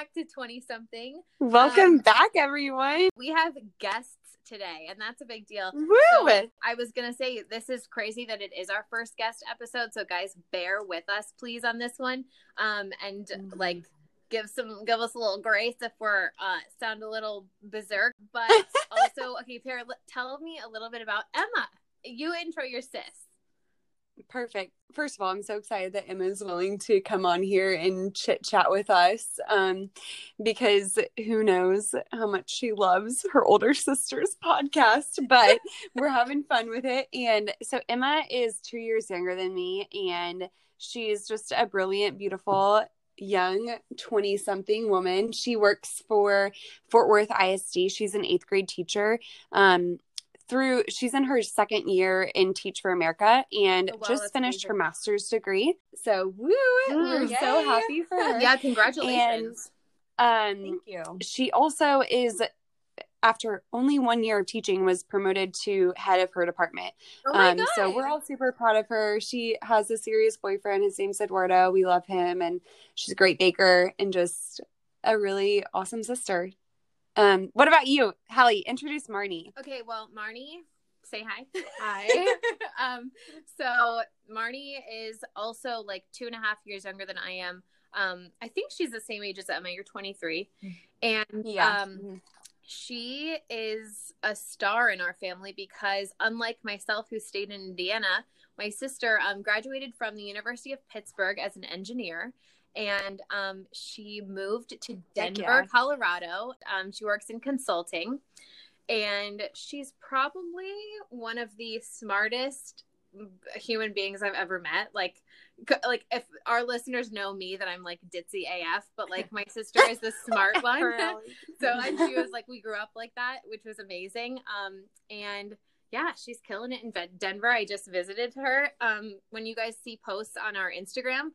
back to 20-something. Welcome back, everyone. We have guests today, and that's a big deal. Woo! So I was going to say, this is crazy that it is our first guest episode, so guys, bear with us, please, on this one. And, like, give us a little grace if we're sound a little berserk. But also, okay, Perrin, tell me a little bit about Emma. You intro your sis. Perfect. First of all, I'm so excited that Emma is willing to come on here and chit chat with us, because who knows how much she loves her older sister's podcast, but we're having fun with it. And so Emma is 2 years younger than me, and she's just a brilliant, beautiful, young 20-something woman. She works for Fort Worth ISD. She's an 8th grade teacher. She's in her second year in Teach for America, and just finished her master's degree. So woo, we're so happy for her. Yeah, congratulations. And, thank you. She also is, after only 1 year of teaching, was promoted to head of her department. Oh my God. So we're all super proud of her. She has a serious boyfriend. His name's Eduardo. We love him, and she's a great baker and just a really awesome sister. What about you, Hallie? Introduce Marni. Okay, well, Marni, say hi. Hi. So Marni is also like 2.5 years younger than I am. I think she's the same age as Emma. You're 23. And she is a star in our family because, unlike myself who stayed in Indiana, my sister graduated from the University of Pittsburgh as an engineer. And she moved to Denver, Colorado. She works in consulting, and she's probably one of the smartest human beings I've ever met. Like if our listeners know me, that I'm like ditzy AF, but like my sister is the smart one. So and she was like, we grew up like that, which was amazing. And yeah, she's killing it in Denver. I just visited her. When you guys see posts on our Instagram,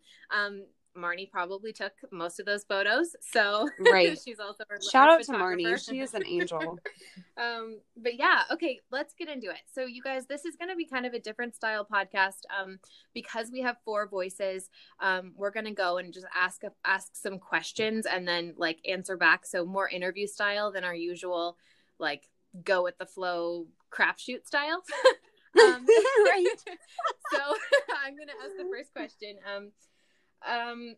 Marni probably took most of those photos, so right. She's also shout out to Marni. She is an angel. But yeah, okay, let's get into it. So you guys, this is going to be kind of a different style podcast, because we have four voices. We're going to go and just ask some questions and then like answer back. So more interview style than our usual, like go with the flow crapshoot style. Right. So I'm going to ask the first question.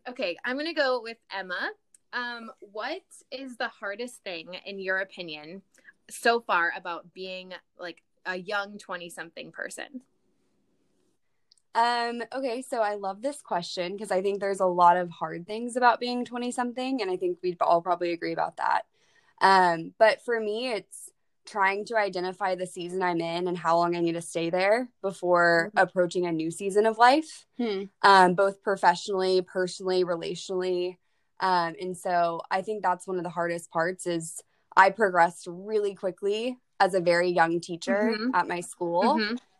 Okay, I'm going to go with Emma. What is the hardest thing, in your opinion, so far about being like a young 20-something person? Okay, so I love this question because I think there's a lot of hard things about being 20-something, and I think we'd all probably agree about that. But for me, it's trying to identify the season I'm in and how long I need to stay there before approaching a new season of life, both professionally, personally, relationally. And so I think that's one of the hardest parts is I progressed really quickly as a very young teacher at my school.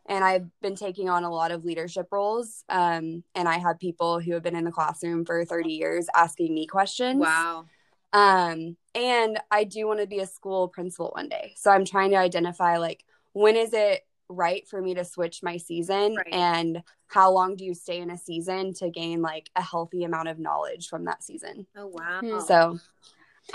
And I've been taking on a lot of leadership roles. And I have people who have been in the classroom for 30 years asking me questions. Wow. And I do want to be a school principal one day. So I'm trying to identify like, when is it right for me to switch my season? Right. And how long do you stay in a season to gain like a healthy amount of knowledge from that season? Oh, wow. So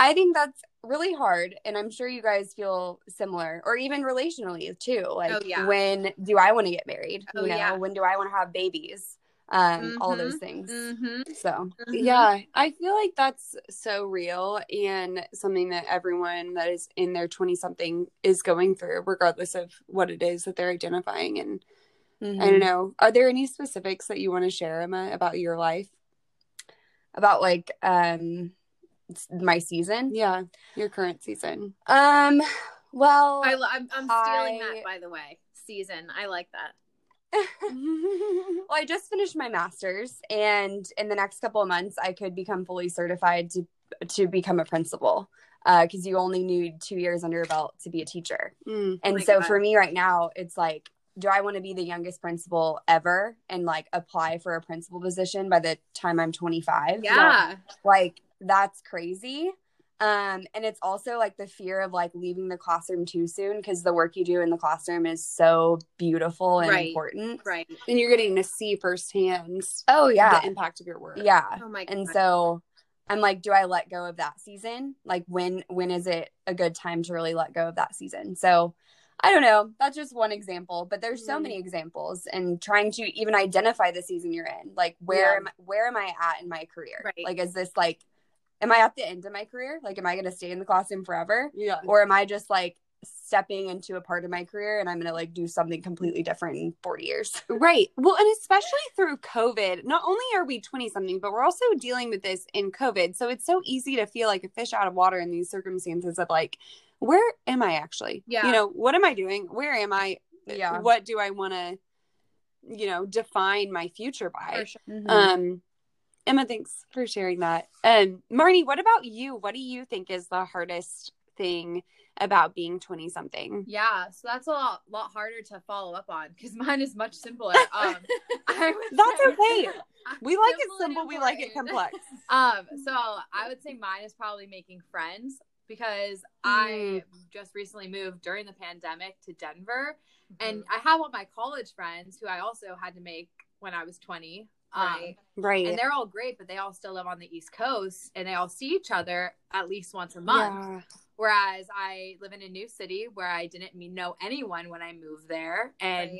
I think that's really hard. And I'm sure you guys feel similar, or even relationally too. Like when do I want to get married? Oh, you know, when do I want to have babies? All those things. So yeah, I feel like that's so real and something that everyone that is in their 20-something is going through, regardless of what it is that they're identifying. And I don't know, are there any specifics that you want to share, Emma, about your life? About like my season? Yeah, your current season. Well, I'm stealing that, by the way. Season, I like that. Well, I just finished my master's, and in the next couple of months, I could become fully certified to become a principal, because you only need 2 years under your belt to be a teacher. And so for me right now, it's like, do I want to be the youngest principal ever and like apply for a principal position by the time I'm 25? Yeah. Like, that's crazy. And it's also like the fear of like leaving the classroom too soon, because the work you do in the classroom is so beautiful and important. Right. And you're getting to see firsthand the impact of your work. Yeah. Oh my God. And so I'm like, do I let go of that season? Like, when is it a good time to really let go of that season? So I don't know. That's just one example, but there's so many examples, and trying to even identify the season you're in, like where am I at in my career? Right. Like, is this like, am I at the end of my career? Like, am I going to stay in the classroom forever? Yeah. Or am I just like stepping into a part of my career and I'm going to like do something completely different in 40 years? Right. Well, and especially through COVID, not only are we 20 something, but we're also dealing with this in COVID. So it's so easy to feel like a fish out of water in these circumstances of like, where am I actually? Yeah. You know, what am I doing? Where am I? Yeah. What do I want to, you know, define my future by? For sure. Mm-hmm. Emma, thanks for sharing that. Marni, what about you? What do you think is the hardest thing about being 20-something? Yeah, so that's a lot harder to follow up on, because mine is much simpler. That's okay. We like it simple. We like it complex. So I would say mine is probably making friends, because I just recently moved during the pandemic to Denver, and I have all my college friends who I also had to make when I was 20. Right. And they're all great, but they all still live on the East Coast, and they all see each other at least once a month. Yeah. Whereas I live in a new city where I didn't know anyone when I moved there. And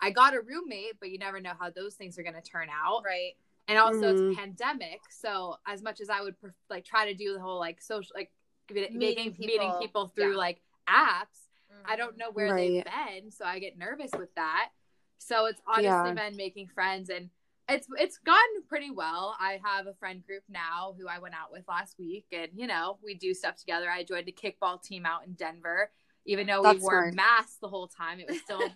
I got a roommate, but you never know how those things are going to turn out. Right. And also it's a pandemic. So as much as I would like try to do the whole like social, like meeting people through like apps, I don't know where they've been. So I get nervous with that. So it's honestly been making friends, and it's gone pretty well. I have a friend group now who I went out with last week, and, you know, we do stuff together. I joined a kickball team out in Denver, even though we wore masks the whole time. It was still a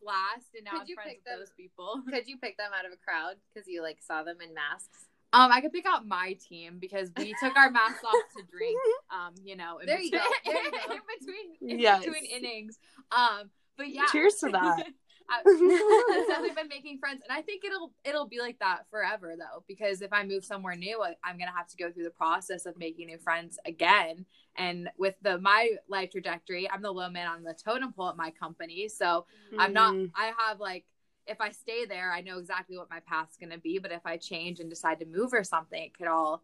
blast, and now I'm friends with those people. Could you pick them out of a crowd because you, like, saw them in masks? I could pick out my team because we took our masks off to drink, you know. There you go. In between innings. But, yeah. Cheers to that. I've definitely been making friends, and I think it'll be like that forever, though, because if I move somewhere new, I'm gonna have to go through the process of making new friends again. And with my life trajectory, I'm the low man on the totem pole at my company, so I have like, if I stay there, I know exactly what my path's gonna be, but if I change and decide to move or something, it could all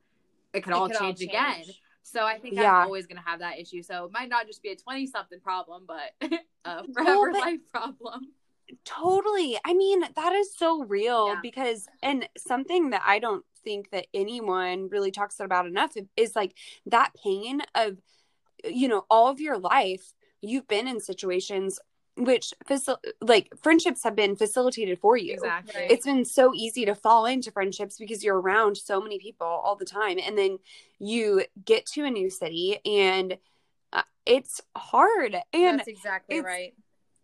change again. So I think I'm always going to have that issue. So it might not just be a 20-something problem, but a forever life problem. Totally. I mean, that is so real because, and something that I don't think that anyone really talks about enough is like that pain of, you know, all of your life, you've been in situations which friendships have been facilitated for you. Exactly. It's been so easy to fall into friendships because you're around so many people all the time. And then you get to a new city and it's hard. And that's exactly right.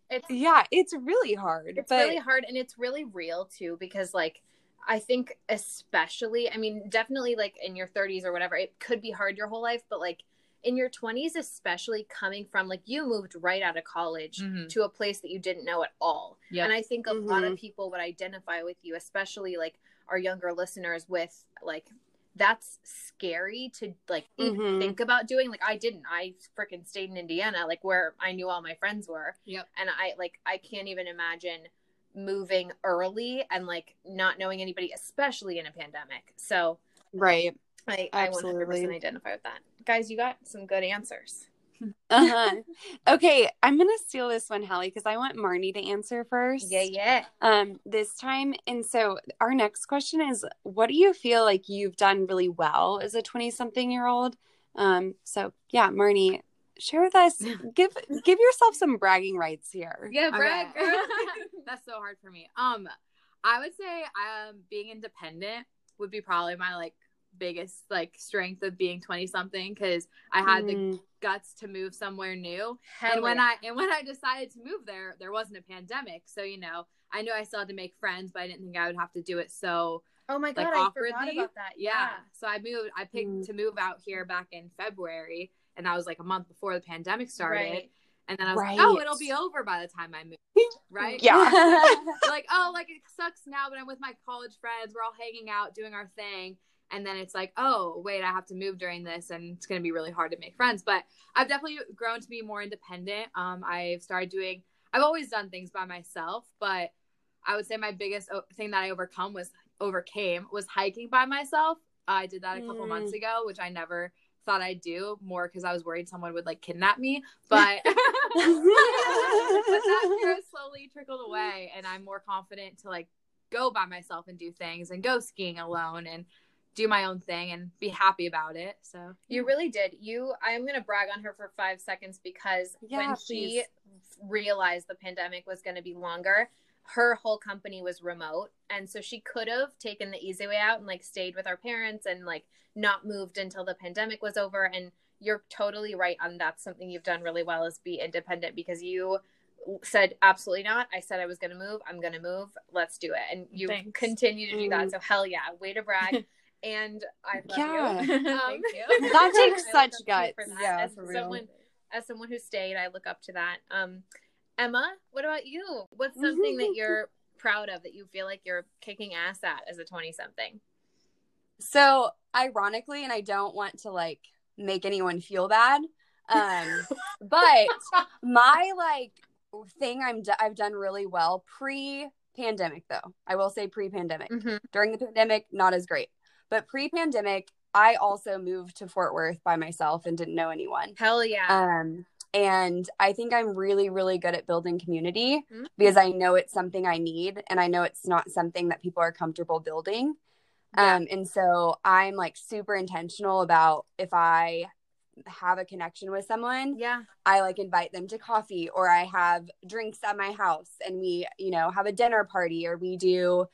It's really hard. Really hard. And it's really real too, because like, I think especially, I mean, definitely like in your 30s or whatever, it could be hard your whole life, but like, in your 20s, especially coming from like you moved right out of college to a place that you didn't know at all. Yep. And I think a lot of people would identify with you, especially like our younger listeners, with like, that's scary to like even think about doing. Like I didn't, I freaking stayed in Indiana, like where I knew all my friends were. Yep. And I can't even imagine moving early and like not knowing anybody, especially in a pandemic. So right. I 100% identify with that. Guys, you got some good answers. Okay, I'm going to steal this one, Hallie, because I want Marni to answer first. Yeah. This time. And so our next question is, what do you feel like you've done really well as a 20-something-year-old? So, yeah, Marni, share with us. Give yourself some bragging rights here. Yeah, brag. Okay. That's so hard for me. I would say being independent would be probably my, like, biggest like strength of being 20-something, because I had the guts to move somewhere new. When I decided to move there wasn't a pandemic, so you know, I knew I still had to make friends, but I didn't think I would have to do it so awkwardly. I forgot about that. Yeah. So I picked to move out here back in February, and that was like a month before the pandemic started. Right. And then I was like, oh, it'll be over by the time I move. Right? Yeah. Like, oh, like it sucks now, but I'm with my college friends, we're all hanging out doing our thing. And then it's like, oh, wait, I have to move during this, and it's going to be really hard to make friends. But I've definitely grown to be more independent. I've always done things by myself, but I would say my biggest thing that I overcame was hiking by myself. I did that a couple months ago, which I never thought I'd do, more because I was worried someone would like kidnap me, but but that fear slowly trickled away, and I'm more confident to like go by myself and do things and go skiing alone and do my own thing and be happy about it. So you really did. I'm going to brag on her for 5 seconds because when she realized the pandemic was going to be longer, her whole company was remote. And so she could have taken the easy way out and like stayed with our parents and like not moved until the pandemic was over. And you're totally right on that's something you've done really well, is be independent, because you said absolutely not. I said I was going to move. I'm going to move. Let's do it. And you continue to do that. So hell yeah. Way to brag. And I love you. Thank you. That takes such guts. As someone who stayed, I look up to that. Emma, what about you? What's something that you're proud of that you feel like you're kicking ass at as a 20-something? So ironically, and I don't want to like make anyone feel bad, but my like thing I've done really well pre-pandemic, though. I will say pre-pandemic. During the pandemic, not as great. But pre-pandemic, I also moved to Fort Worth by myself and didn't know anyone. Hell yeah. And I think I'm really, really good at building community because I know it's something I need, and I know it's not something that people are comfortable building. Yeah. And so I'm like super intentional about if I have a connection with someone, I like invite them to coffee, or I have drinks at my house and we, you know, have a dinner party, or we do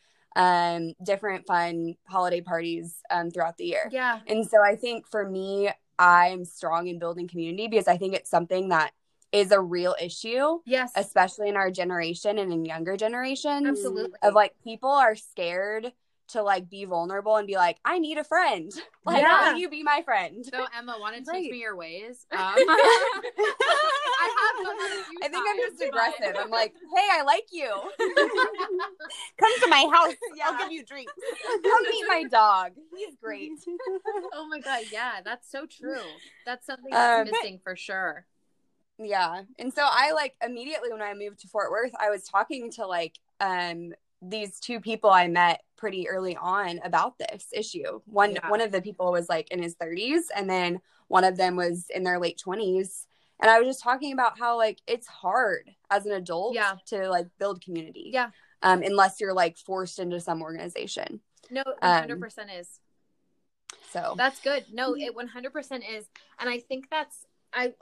different fun holiday parties throughout the year. Yeah. And so I think for me, I'm strong in building community because I think it's something that is a real issue. Yes. Especially in our generation and in younger generations. Absolutely. Of like, people are scared to like be vulnerable and be like, I need a friend. Like, will you be my friend? So Emma, wanna teach me your ways? I think I'm just aggressive. I'm like, hey, I like you. Come to my house. Yeah. I'll give you drinks. Come meet my dog. He's great. Oh my God. Yeah. That's so true. That's something that's missing for sure. Yeah. And so I like immediately when I moved to Fort Worth, I was talking to like, these two people I met pretty early on about this issue. One of the people was like in his 30s, and then one of them was in their late 20s. And I was just talking about how like it's hard as an adult to like build community. Yeah. Unless you're like forced into some organization. No, 100% is. So that's good. No, it 100% is. And I think that's, I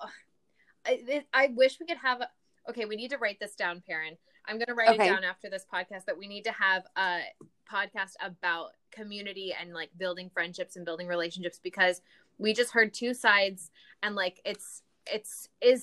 wish we could have, okay, we need to write this down, Perrin. I'm going to write it down after this podcast, but we need to have a podcast about community and like building friendships and building relationships, because we just heard two sides, and like it's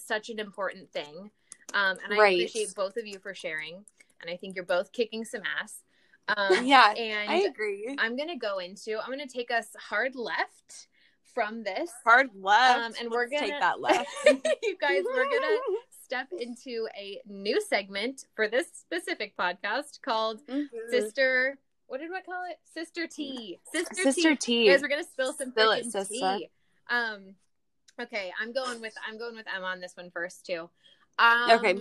such an important thing. And I appreciate both of you for sharing. And I think you're both kicking some ass. And I agree. I'm going to take us hard left from this. Hard left. And we're going to take that left. You guys, we're going to step into a new segment for this specific podcast called Sister, what did I call it? Sister Tea. Sister Tea. Guys, we're gonna spill some freaking tea. Okay, I'm going with Emma on this one first too. Okay.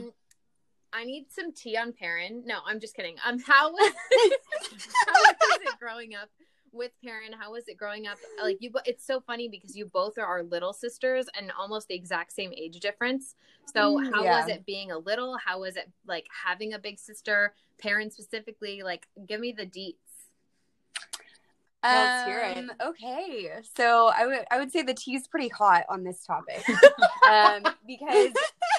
I need some tea on Perrin. No, I'm just kidding. How was it growing up with Perrin? How was it growing up? Like you, it's so funny because you both are our little sisters and almost the exact same age difference. So how was it being a little? How was it like having a big sister? Perrin specifically, like give me the deets. Let's hear it. Okay. So I would say the tea's pretty hot on this topic. Because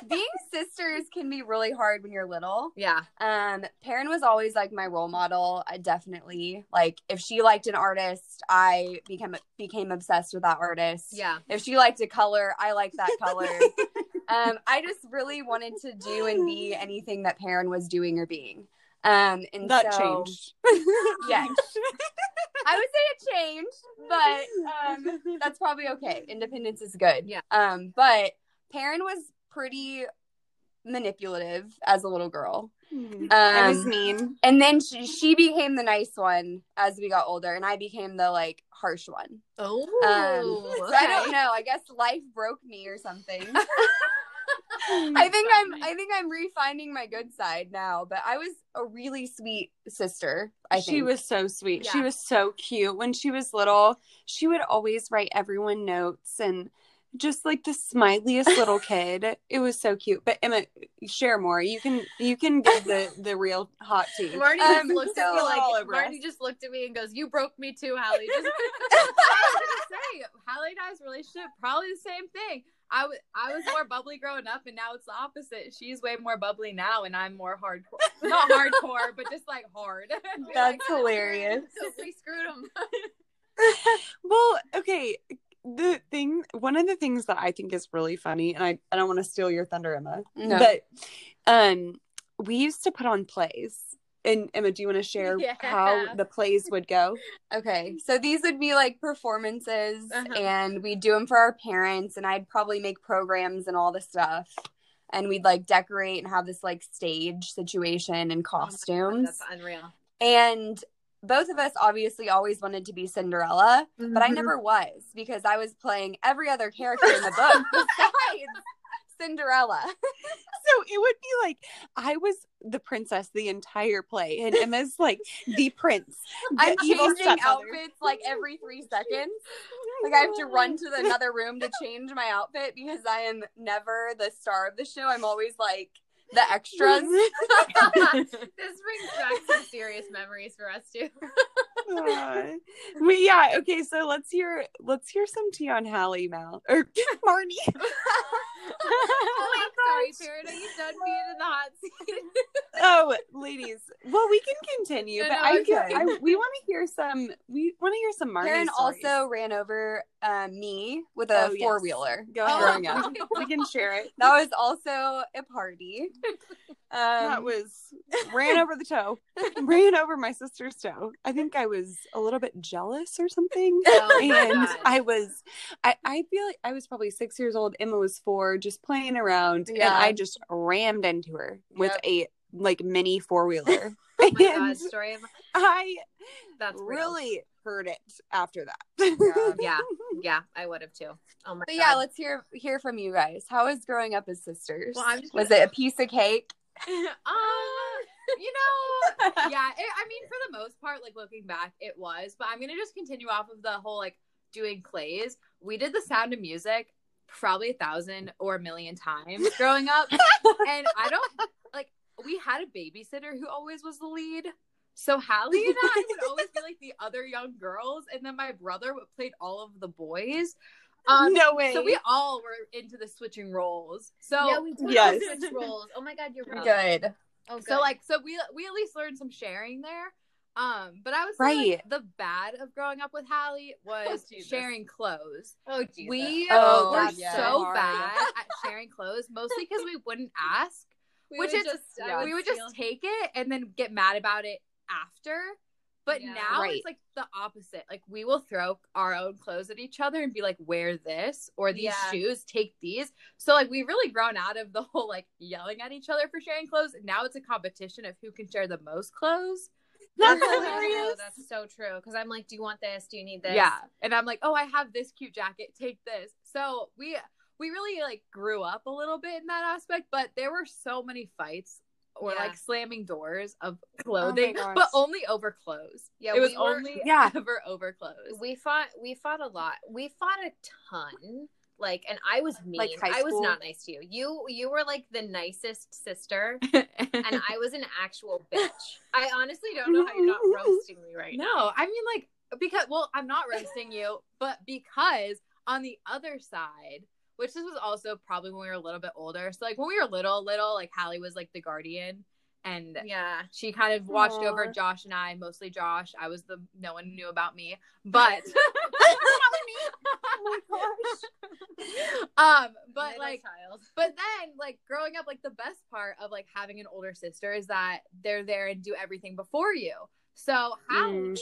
being sisters can be really hard when you're little. Yeah. Perrin was always like my role model. I definitely, like if she liked an artist, I became obsessed with that artist. Yeah. If she liked a color, I liked that color. I just really wanted to do and be anything that Perrin was doing or being. And that changed. Yes. I would say it changed, but that's probably okay. Independence is good. Yeah. But Perrin was pretty manipulative as a little girl. I was mean. And then she became the nice one as we got older, and I became the like harsh one. Oh. So I don't know. I guess life broke me or something. I think I'm refinding my good side now, but I was a really sweet sister. She was so sweet. Yeah. She was so cute. When she was little, she would always write everyone notes and just like the smiliest little kid. It was so cute. But Emma, share more. You can give the real hot tea. Marni just looked at me like Marni just looked at me and goes, "You broke me too, Hallie." Just, I was gonna say, Hallie and I's relationship probably the same thing. I was more bubbly growing up, and now it's the opposite. She's way more bubbly now, and I'm more hardcore. Not hardcore, but just like hard. That's like, hilarious. So we screwed them. Well, okay. One of the things that I think is really funny, and I don't want to steal your thunder, Emma, no. But we used to put on plays. And Emma, do you want to share how the plays would go? Okay. So these would be like performances, and we'd do them for our parents, and I'd probably make programs and all the stuff. And we'd like decorate and have this like stage situation and costumes. Oh, that's unreal. And both of us obviously always wanted to be Cinderella, but I never was, because I was playing every other character in the book besides Cinderella. So it would be like I was the princess the entire play, and Emma's like the prince. I'm changing outfits like every 3 seconds. Like I have to run to another room to change my outfit, because I am never the star of the show. I'm always like the extras. This brings back some serious memories for us too. But yeah, okay, so let's hear some tea on Hallie now, or Marni. Oh, I'm sorry, Perrin, are you done being in the hot seat? Oh, ladies. Well, we can continue, we want to hear some Marni. Perrin also ran over me with a four-wheeler growing up. We can share it. That was also a party. That was ran over the toe. Ran over my sister's toe. I think I was a little bit jealous or something. Oh, and I feel like I was probably 6 years old. Emma was 4, just playing around. Yeah. And I just rammed into her with a like mini four-wheeler. Oh my God, story of that's really real. Heard it after that. Yeah, I would have too. Oh my God. Yeah, let's hear from you guys. How was growing up as sisters? Well, was it a piece of cake? I mean, for the most part, like looking back, it was. But I'm gonna just continue off of the whole like doing plays. We did The Sound of Music probably 1,000 or 1,000,000 times growing up, and I don't like. We had a babysitter who always was the lead. So Hallie and I would always be like the other young girls, and then my brother played all of the boys. No way. So we all were into the switching roles. So yeah, we did switch roles. Oh my God, you're right. Good. Oh, good. So like, we at least learned some sharing there. But I was like, the bad of growing up with Hallie was sharing clothes. Oh Jesus. We were so bad at sharing clothes, mostly because we wouldn't ask. We would just take it and then get mad about it after. But now it's like the opposite. Like we will throw our own clothes at each other and be like, wear this, or these shoes, take these. So like we've really grown out of the whole like yelling at each other for sharing clothes. Now it's a competition of who can share the most clothes. That's hilarious. That's so true. Because I'm like, do you want this? Do you need this? Yeah. And I'm like, oh, I have this cute jacket. Take this. So we really like grew up a little bit in that aspect, but there were so many fights or like slamming doors of clothing, but only over clothes. Yeah, it was only ever over clothes. We fought a lot. We fought a ton. Like, and I was mean. Like I was not nice to you. You were like the nicest sister, and I was an actual bitch. I honestly don't know how you're not roasting me right now. No, I mean like because I'm not roasting you, but because on the other side. Which this was also probably when we were a little bit older. So, like, when we were little, like, Hallie was, like, the guardian. And she kind of watched over Josh and I, mostly Josh. I was no one knew about me. But, oh my gosh. But, like, but then, like, growing up, like, the best part of, like, having an older sister is that they're there and do everything before you. So, Hallie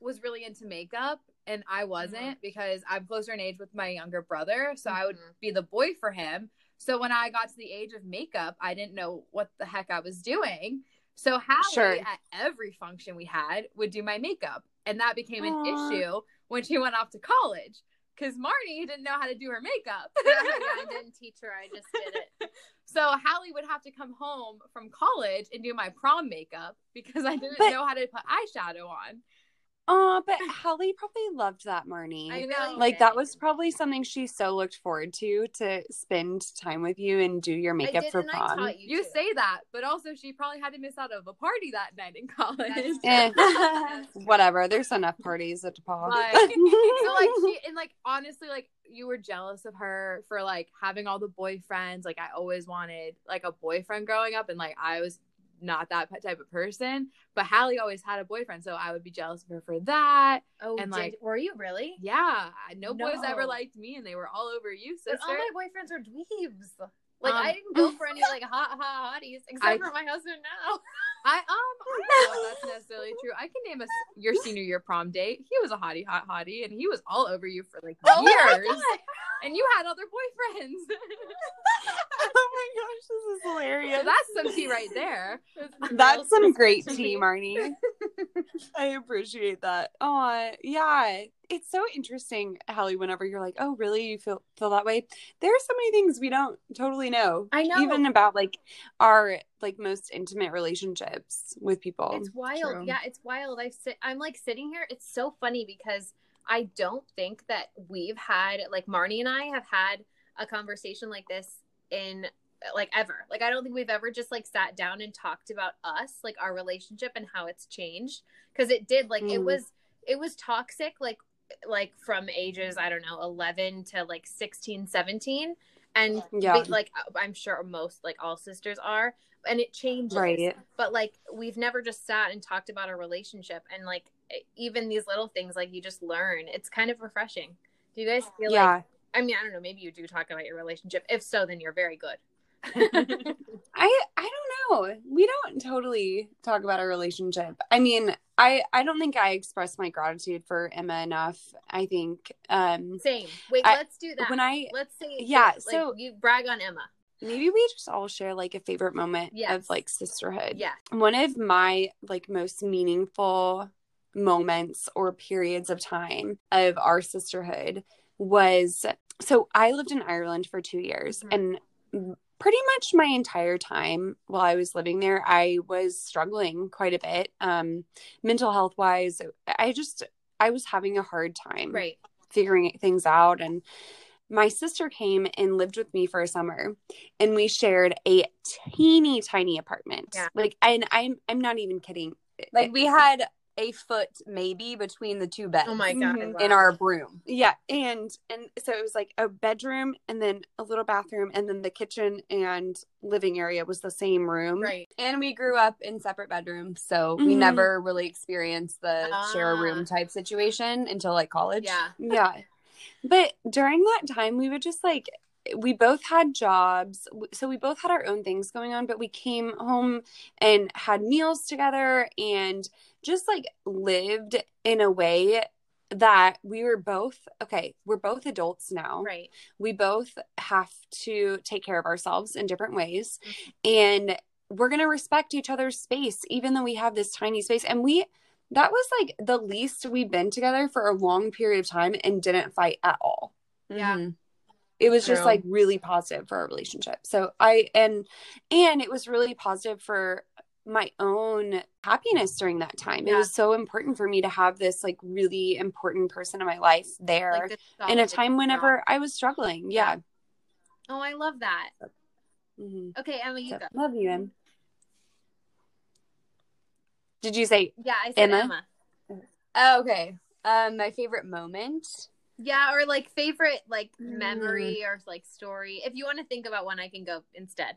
was really into makeup. And I wasn't because I'm closer in age with my younger brother. So I would be the boy for him. So when I got to the age of makeup, I didn't know what the heck I was doing. So Hallie, at every function we had, would do my makeup. And that became an issue when she went off to college. because Marni didn't know how to do her makeup. I didn't teach her. I just did it. So Hallie would have to come home from college and do my prom makeup because I didn't know how to put eyeshadow on. Oh, but Hallie probably loved that, Marni. I know. Like, that was probably something she so looked forward to spend time with you and do your makeup for prom. You say that, but also she probably had to miss out of a party that night in college. Whatever. There's enough parties at DePaul. Honestly, you were jealous of her for, having all the boyfriends. I always wanted, a boyfriend growing up, and, I was not that type of person, but Hallie always had a boyfriend, so I would be jealous of her for that. Were you really? Yeah, no boys ever liked me, and they were all over you, sister. But all my boyfriends were dweebs. I didn't go for any hot hotties except for my husband now. I don't know if that's necessarily true. I can name your senior year prom date. He was a hot hottie, and he was all over you for years, and you had other boyfriends. Oh my gosh, this is hilarious. So that's some tea right there. That's some great tea, Marni. I appreciate that. Oh, yeah. It's so interesting, Hallie, whenever you're like, oh, really? You feel that way? There are so many things we don't totally know. I know. Even about, our, most intimate relationships with people. It's wild. True. Yeah, it's wild. I'm, sitting here. It's so funny because I don't think that we've had, Marni and I have had a conversation like this in ever. I don't think we've ever just sat down and talked about us, our relationship and how it's changed, because it did it was toxic from ages, I don't know, 11 to 16, 17, and I'm sure most all sisters are, and it changes, right? But we've never just sat and talked about our relationship, and even these little things you just learn. It's kind of refreshing. Do you guys feel I mean, I don't know, maybe you do talk about your relationship. If so, then you're very good. I don't know. We don't totally talk about our relationship. I mean, I don't think I express my gratitude for Emma enough. I think same. Wait, let's do that. Let's say so you brag on Emma. Maybe we just all share a favorite moment of sisterhood. Yeah. One of my most meaningful moments or periods of time of our sisterhood was, so I lived in Ireland for 2 years, mm-hmm. and pretty much my entire time while I was living there, I was struggling quite a bit, mental health wise. I was having a hard time figuring things out. And my sister came and lived with me for a summer, and we shared a teeny tiny apartment. Yeah. And I'm not even kidding. We had a foot maybe between the two beds. Oh my God, wow. In our room. Yeah. And so it was a bedroom and then a little bathroom, and then the kitchen and living area was the same room. Right. And we grew up in separate bedrooms, so we never really experienced the share a room type situation until college. Yeah. Yeah. But during that time, we would just we both had jobs, so we both had our own things going on, but we came home and had meals together and just lived in a way that we were both, we're both adults now. Right. We both have to take care of ourselves in different ways. Mm-hmm. And we're going to respect each other's space, even though we have this tiny space. And that was the least we've been together for a long period of time and didn't fight at all. Yeah. Mm-hmm. It was just really positive for our relationship. So and it was really positive for my own happiness during that time. Yeah. It was so important for me to have this really important person in my life there in a time whenever I was struggling. Yeah. Oh, I love that. Mm-hmm. Okay, Emma, you go. Love you, Em. Did you say? Yeah, I said Emma. Oh, okay. My favorite moment. Yeah, or favorite memory or story. If you want to think about one, I can go instead.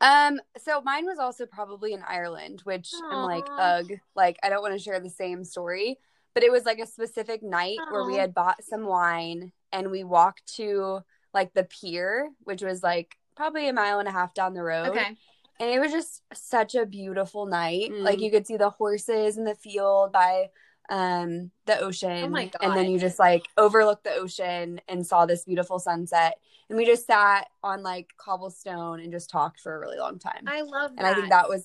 So mine was also probably in Ireland, which aww. I'm I don't want to share the same story, but it was a specific night aww. Where we had bought some wine and we walked to the pier, which was probably 1.5 miles down the road. Okay. And it was just such a beautiful night. Mm. You could see the horses in the field by the ocean. Oh my God. And then you just overlooked the ocean and saw this beautiful sunset, and we just sat on cobblestone and just talked for a really long time. I love that. And I think that was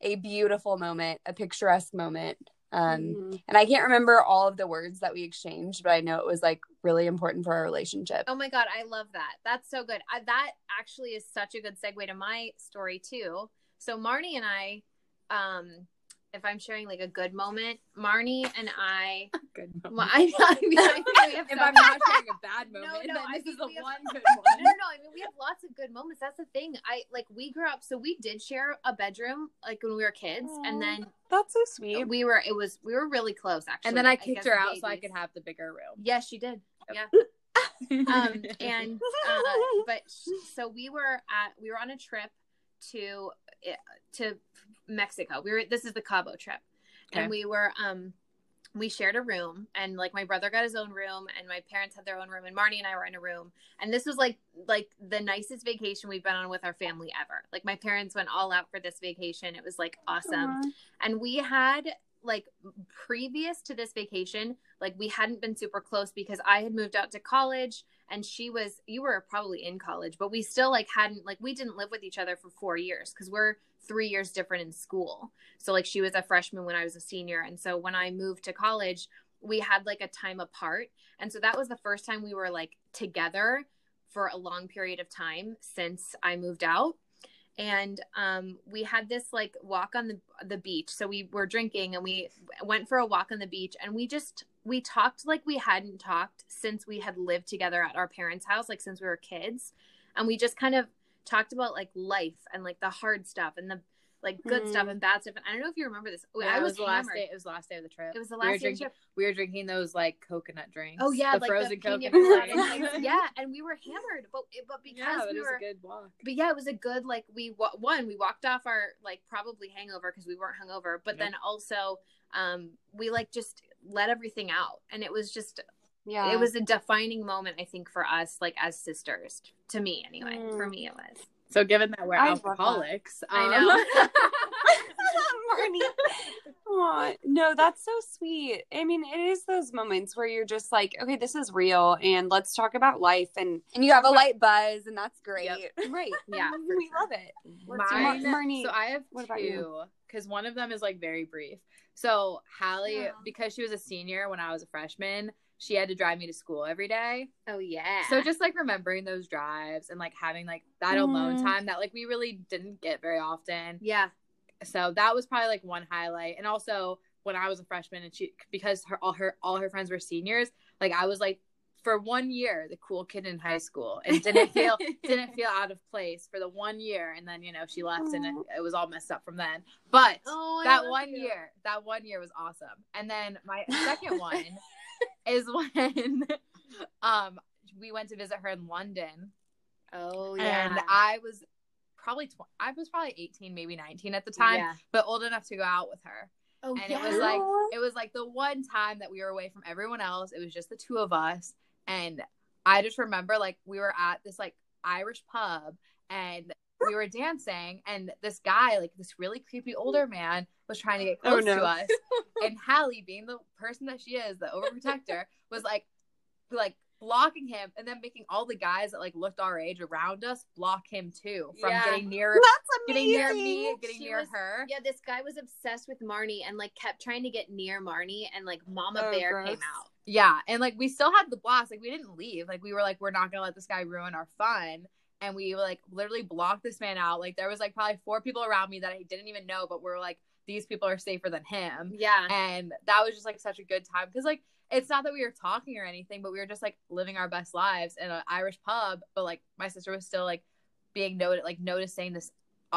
a beautiful moment, a picturesque moment And I can't remember all of the words that we exchanged, but I know it was like really important for our relationship. Oh my God. I love that. That's so good. That actually is such a good segue to my story too. So Marni and I, if I'm sharing like a good moment, Marni and I, good moment. Well, I mean, if I'm not sharing a bad moment, then this is the one good one. No, I mean, we have lots of good moments. That's the thing. We grew up, so we did share a bedroom, like when we were kids. Aww, and then that's so sweet. We were really close actually. And then I kicked her out so I could have the bigger room. Yes, she did. Yep. Yeah. So we were on a trip to Mexico. This is the Cabo trip. Okay. And we shared a room, and like my brother got his own room and my parents had their own room, and Marni and I were in a room, and this was like the nicest vacation we've been on with our family ever. Like my parents went all out for this vacation. It was like awesome. Aww. And we had like previous to this vacation, like we hadn't been super close because I had moved out to college and you were probably in college, but we still we didn't live with each other for 4 years because we're 3 years different in school. So like she was a freshman when I was a senior. And so when I moved to college, we had like a time apart. And so that was the first time we were like together for a long period of time since I moved out. And we had this like walk on the beach. So we were drinking and we went for a walk on the beach, and we talked like we hadn't talked since we had lived together at our parents' house, like since we were kids. And we just kind of talked about like life and like the hard stuff and the like good stuff and bad stuff. And I don't know if you remember this. Yeah, I was hammered. It was the last day of the trip. It was the last day of the trip. We were drinking those like coconut drinks. Oh yeah, the frozen coconut drinks. Yeah, and we were hammered, but it was a good like we walked off our like probably hangover because we weren't hungover, but then also we like just let everything out, and it was just it was a defining moment I think for us like as sisters. To me anyway, for me it was. So given that we're alcoholics, I know. Marni. Aw, no, that's so sweet. I mean, it is those moments where you're just like, okay, this is real, and let's talk about life, and you have a light buzz, and that's great, yep. Right? Yeah, we love it. Marni, so I have two, because one of them is like very brief. So Hallie, because she was a senior when I was a freshman, she had to drive me to school every day. Oh, yeah. So just, like, remembering those drives and, like, having, like, that alone time that, like, we really didn't get very often. Yeah. So that was probably, like, one highlight. And also when I was a freshman and because all her friends were seniors, like, I was, like, for 1 year the cool kid in high school and didn't feel out of place for the 1 year, and then, you know, she left and it was all messed up from then, but that 1 year was awesome. And then my second one is when we went to visit her in London. Oh yeah. And I was probably 18, maybe 19 at the time, but old enough to go out with her. Oh, and it was like the one time that we were away from everyone else. It was just the two of us. And I just remember like we were at this like Irish pub and we were dancing, and this guy, like this really creepy older man, was trying to get close to us. And Hallie, being the person that she is, the overprotector, was like blocking him, and then making all the guys that like looked our age around us block him too from getting near me, getting near her. Yeah, this guy was obsessed with Marni and like kept trying to get near Marni, and like Mama Bear came out. Yeah, and like we still had the blast. Like we didn't leave. Like we were like, we're not gonna let this guy ruin our fun. And we like literally blocked this man out. Like there was like probably 4 people around me that I didn't even know, but we're like, these people are safer than him. Yeah, and that was just like such a good time because like. It's not that we were talking or anything, but we were just, like, living our best lives in an Irish pub. But, like, my sister was still, like, being noticing this,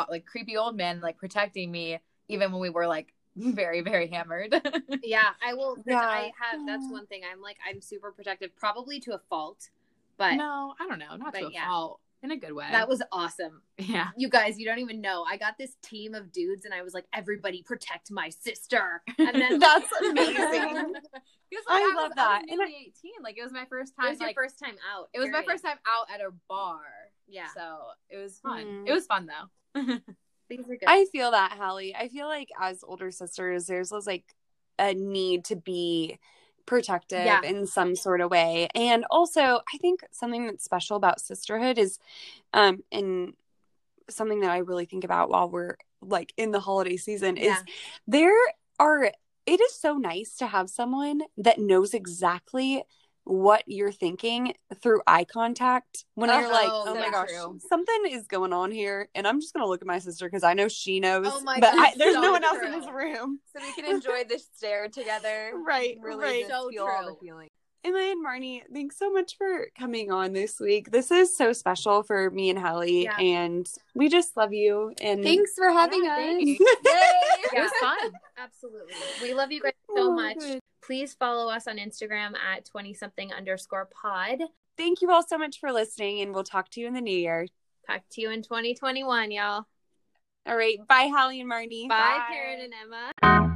like, creepy old man, like, protecting me even when we were, like, very, very hammered. Yeah, I will. Yeah. That's one thing. I'm, like, I'm super protective, probably to a fault. But no, I don't know. Not to a fault. In a good way. That was awesome. Yeah. You guys, you don't even know. I got this team of dudes and I was like, everybody protect my sister. And then that's amazing. Because, like, I love that. I was 18. Like it was my first time. It was your first time out. It was my first time out at a bar. Yeah. So it was fun. It was fun though. Things are good. I feel that, Hallie. I feel like as older sisters, there's this, like a need to be protective in some sort of way. And also I think something that's special about sisterhood is and something that I really think about while we're like in the holiday season is there are it is so nice to have someone that knows exactly what you're thinking through eye contact when you're like, oh my gosh, true. Something is going on here, and I'm just gonna look at my sister because I know she knows. Oh my god, there's so no one true. Else in this room, so we can enjoy this stare together. Right, really, right. So feel true. All the feeling. Emma and Marni, thanks so much for coming on this week. This is so special for me and Hallie, yeah. and we just love you. And thanks for having us. Yay. Yeah. It was fun. Absolutely. We love you guys so much. Good. Please follow us on Instagram at 20something_pod. Thank you all so much for listening, and we'll talk to you in the new year. Talk to you in 2021, y'all. All right. Bye, Hallie and Marni. Bye, Perrin and Emma.